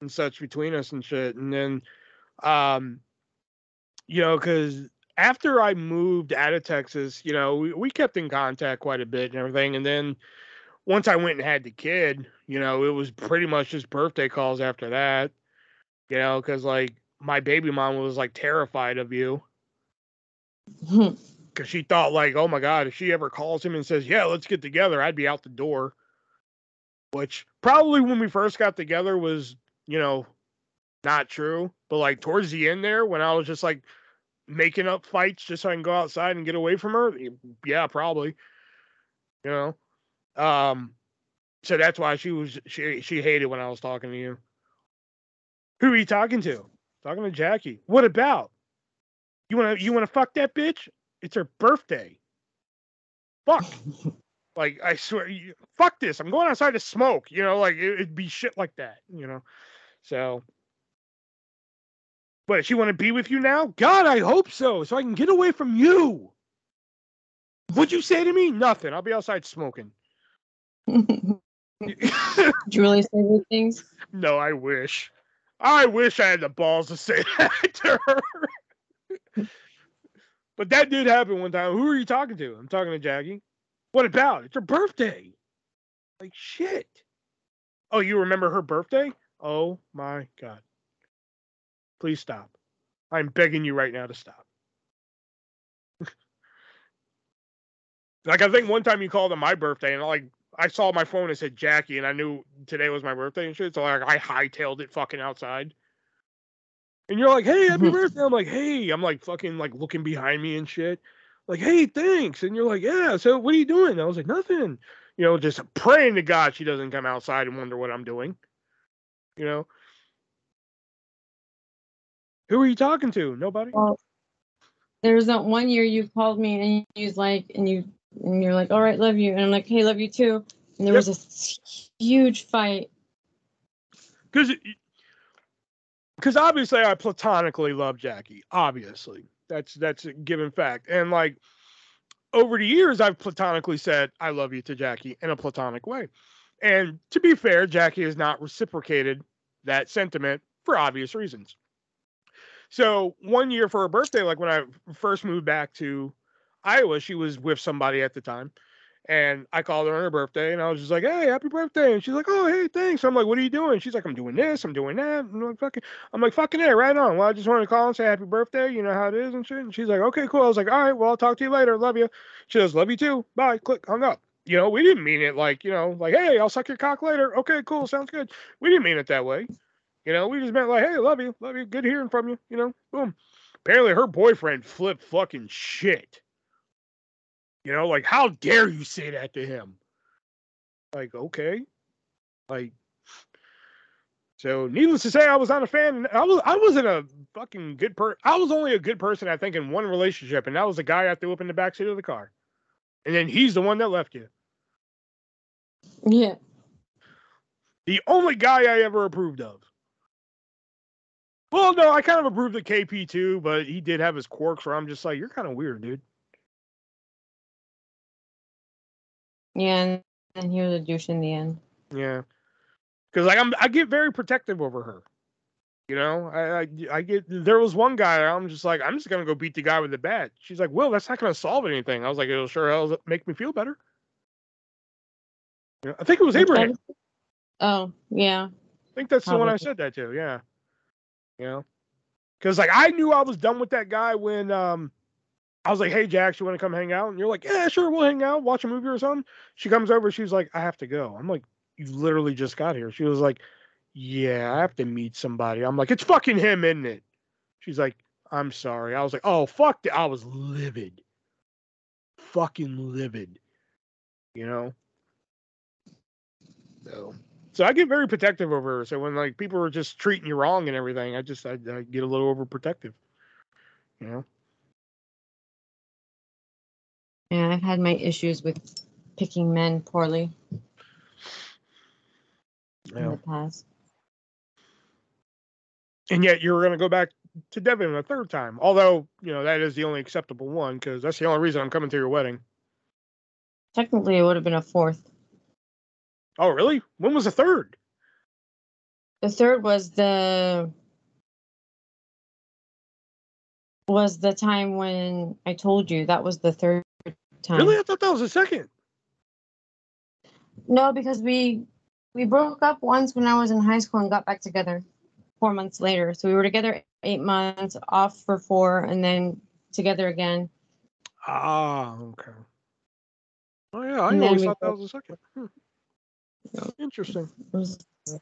and such between us and shit, and then, um, you know, because after I moved out of Texas, you know, we, we kept in contact quite a bit and everything, and then. Once I went and had the kid, you know, it was pretty much just birthday calls after that, you know, because, like, my baby mom was, like, terrified of you. Because she thought, like, oh, my God, if she ever calls him and says, yeah, let's get together, I'd be out the door. Which probably when we first got together was, you know, not true. But, like, towards the end there, when I was just, like, making up fights just so I can go outside and get away from her, yeah, probably, you know. Um, so that's why she was she she hated when I was talking to you. Who are you talking to? Talking to Jackie. What about? You wanna you wanna fuck that bitch? It's her birthday. Fuck. Like I swear, you, fuck this. I'm going outside to smoke. You know, like it, it'd be shit like that. You know, so. But she wanna be with you now? God, I hope so. So I can get away from you. What'd you say to me? Nothing. I'll be outside smoking. Did you really say those things? No, I wish. I wish I had the balls to say that to her. But that did happen one time. Who are you talking to? I'm talking to Jackie. What about? It's her birthday. Like, shit. Oh, you remember her birthday? Oh, my God. Please stop. I'm begging you right now to stop. Like, I think one time you called on my birthday, and I, like, I saw my phone and said Jackie, and I knew today was my birthday and shit. So like I hightailed it fucking outside. And you're like, hey, happy birthday. I'm like, hey, I'm like fucking like looking behind me and shit. Like, hey, thanks. And you're like, yeah, so what are you doing? And I was like, nothing. You know, just praying to God she doesn't come outside and wonder what I'm doing. You know? Who are you talking to? Nobody? Well, there was that one year you called me and you was like, and you And you're like, all right, love you. And I'm like, hey, love you too. And there yep. was a huge fight. Because obviously I platonically love Jackie. Obviously. That's that's a given fact. And like over the years, I've platonically said, I love you to Jackie in a platonic way. And to be fair, Jackie has not reciprocated that sentiment for obvious reasons. So one year for her birthday, like when I first moved back to Iowa, she was with somebody at the time, and I called her on her birthday, and I was just like, hey, happy birthday, and she's like, oh, hey, thanks. I'm like, what are you doing? She's like, I'm doing this, I'm doing that, and I'm like, fucking, I'm like, fucking it, right on, well, I just wanted to call and say happy birthday, you know how it is, and shit, and she's like, okay, cool. I was like, all right, well, I'll talk to you later, love you. She goes, love you too, bye, click, hung up. You know, we didn't mean it like, you know, like, hey, I'll suck your cock later, okay, cool, sounds good. We didn't mean it that way, you know, we just meant like, hey, love you, love you, good hearing from you, you know, boom. Apparently, her boyfriend flipped fucking shit. You know, like, how dare you say that to him? Like, okay. Like, so needless to say, I was not a fan. I, was, I wasn't a fucking good person. I was only a good person, I think, in one relationship. And that was the guy I threw up in the backseat of the car. And then he's the one that left you. Yeah. The only guy I ever approved of. Well, no, I kind of approved of K P too, but he did have his quirks where I'm just like, you're kind of weird, dude. Yeah, and he was a douche in the end. Yeah, because like I'm, I get very protective over her. You know, I, I, I get. There was one guy I'm just like, I'm just gonna go beat the guy with the bat. She's like, well, that's not gonna solve anything. I was like, it'll sure hell make me feel better. You know, I think it was Abraham. Oh yeah. I think that's Probably. the one I said that to. Yeah. You know, because like I knew I was done with that guy when um. I was like, hey, Jax, you want to come hang out? And you're like, yeah, sure, we'll hang out, watch a movie or something. She comes over. She's like, I have to go. I'm like, you literally just got here. She was like, yeah, I have to meet somebody. I'm like, it's fucking him, isn't it? She's like, I'm sorry. I was like, oh, fuck that. I was livid. Fucking livid. You know? So, so I get very protective over her. So when, like, people are just treating you wrong and everything, I just, I, I get a little overprotective. You know? Yeah, I've had my issues with picking men poorly. Yeah. In the past. And yet you're going to go back to Devon a third time. Although, you know, that is the only acceptable one because that's the only reason I'm coming to your wedding. Technically, it would have been a fourth. Oh, really? When was the third? The third was the... was the time when I told you. That was the third time. Really? I thought that was the second. No, because we we broke up once when I was in high school and got back together. Four months later, so we were together eight months, off for four, and then together again. Ah, okay. Oh yeah, I and always thought that was a second. Hmm. Yeah. Interesting. Was, yeah.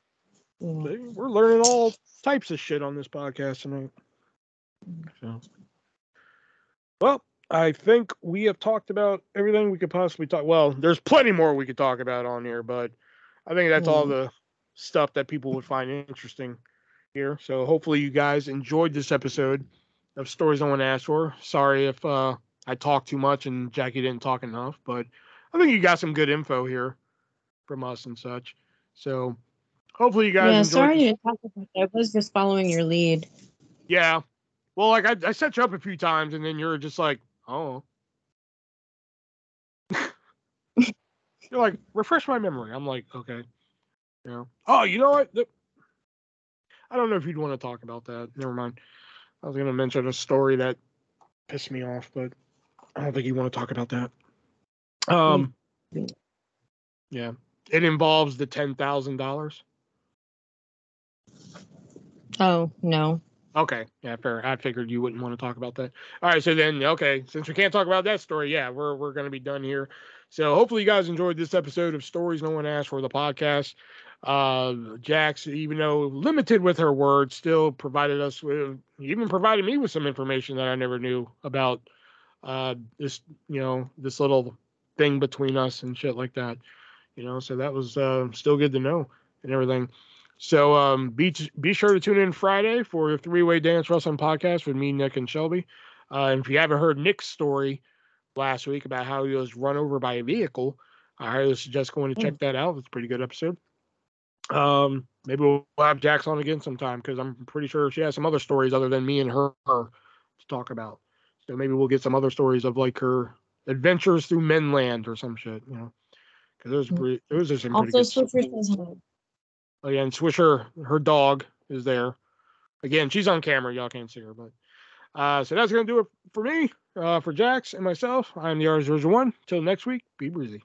See, we're learning all types of shit on this podcast tonight. So, well, I think we have talked about everything we could possibly talk. Well, there's plenty more we could talk about on here, but I think that's mm. all the stuff that people would find interesting. Here, so hopefully you guys enjoyed this episode of Stories No One Asked For. Sorry if uh, I talked too much and Jackie didn't talk enough, but I think you got some good info here from us and such. So hopefully you guys. Yeah, enjoyed sorry you talk about that. I was just following your lead. Yeah, well, like I, I set you up a few times, and then you're just like, oh, you're like, refresh my memory. I'm like, okay, yeah. Oh, you know what? The- I don't know if you'd want to talk about that. Never mind. I was going to mention a story that pissed me off, but I don't think you want to talk about that. Um, yeah. It involves the ten thousand dollars. Oh, no. Okay. Yeah, fair. I figured you wouldn't want to talk about that. All right. So then, okay. Since we can't talk about that story, yeah, we're, we're going to be done here. So hopefully you guys enjoyed this episode of Stories No One Asked For, the podcast. Uh, Jax, even though limited with her words, still provided us with, even provided me with some information that I never knew about, uh, this, you know, this little thing between us and shit like that, you know, so that was, uh, still good to know and everything. So, um, be, be sure to tune in Friday for the three-way dance wrestling podcast with me, Nick, and Shelby. Uh, and if you haven't heard Nick's story last week about how he was run over by a vehicle, I highly suggest going to check that out. It's a pretty good episode. Um, maybe we'll have Jax on again sometime because I'm pretty sure she has some other stories other than me and her, her to talk about. So maybe we'll get some other stories of like her adventures through Menland or some shit, you know. Because those, those are some pretty also, good Swisher. Oh yeah, and Swisher, her dog, is there. Again, she's on camera. Y'all can't see her, but uh, so that's gonna do it for me, uh, for Jax and myself. I'm the R's Version One. Till next week, be breezy.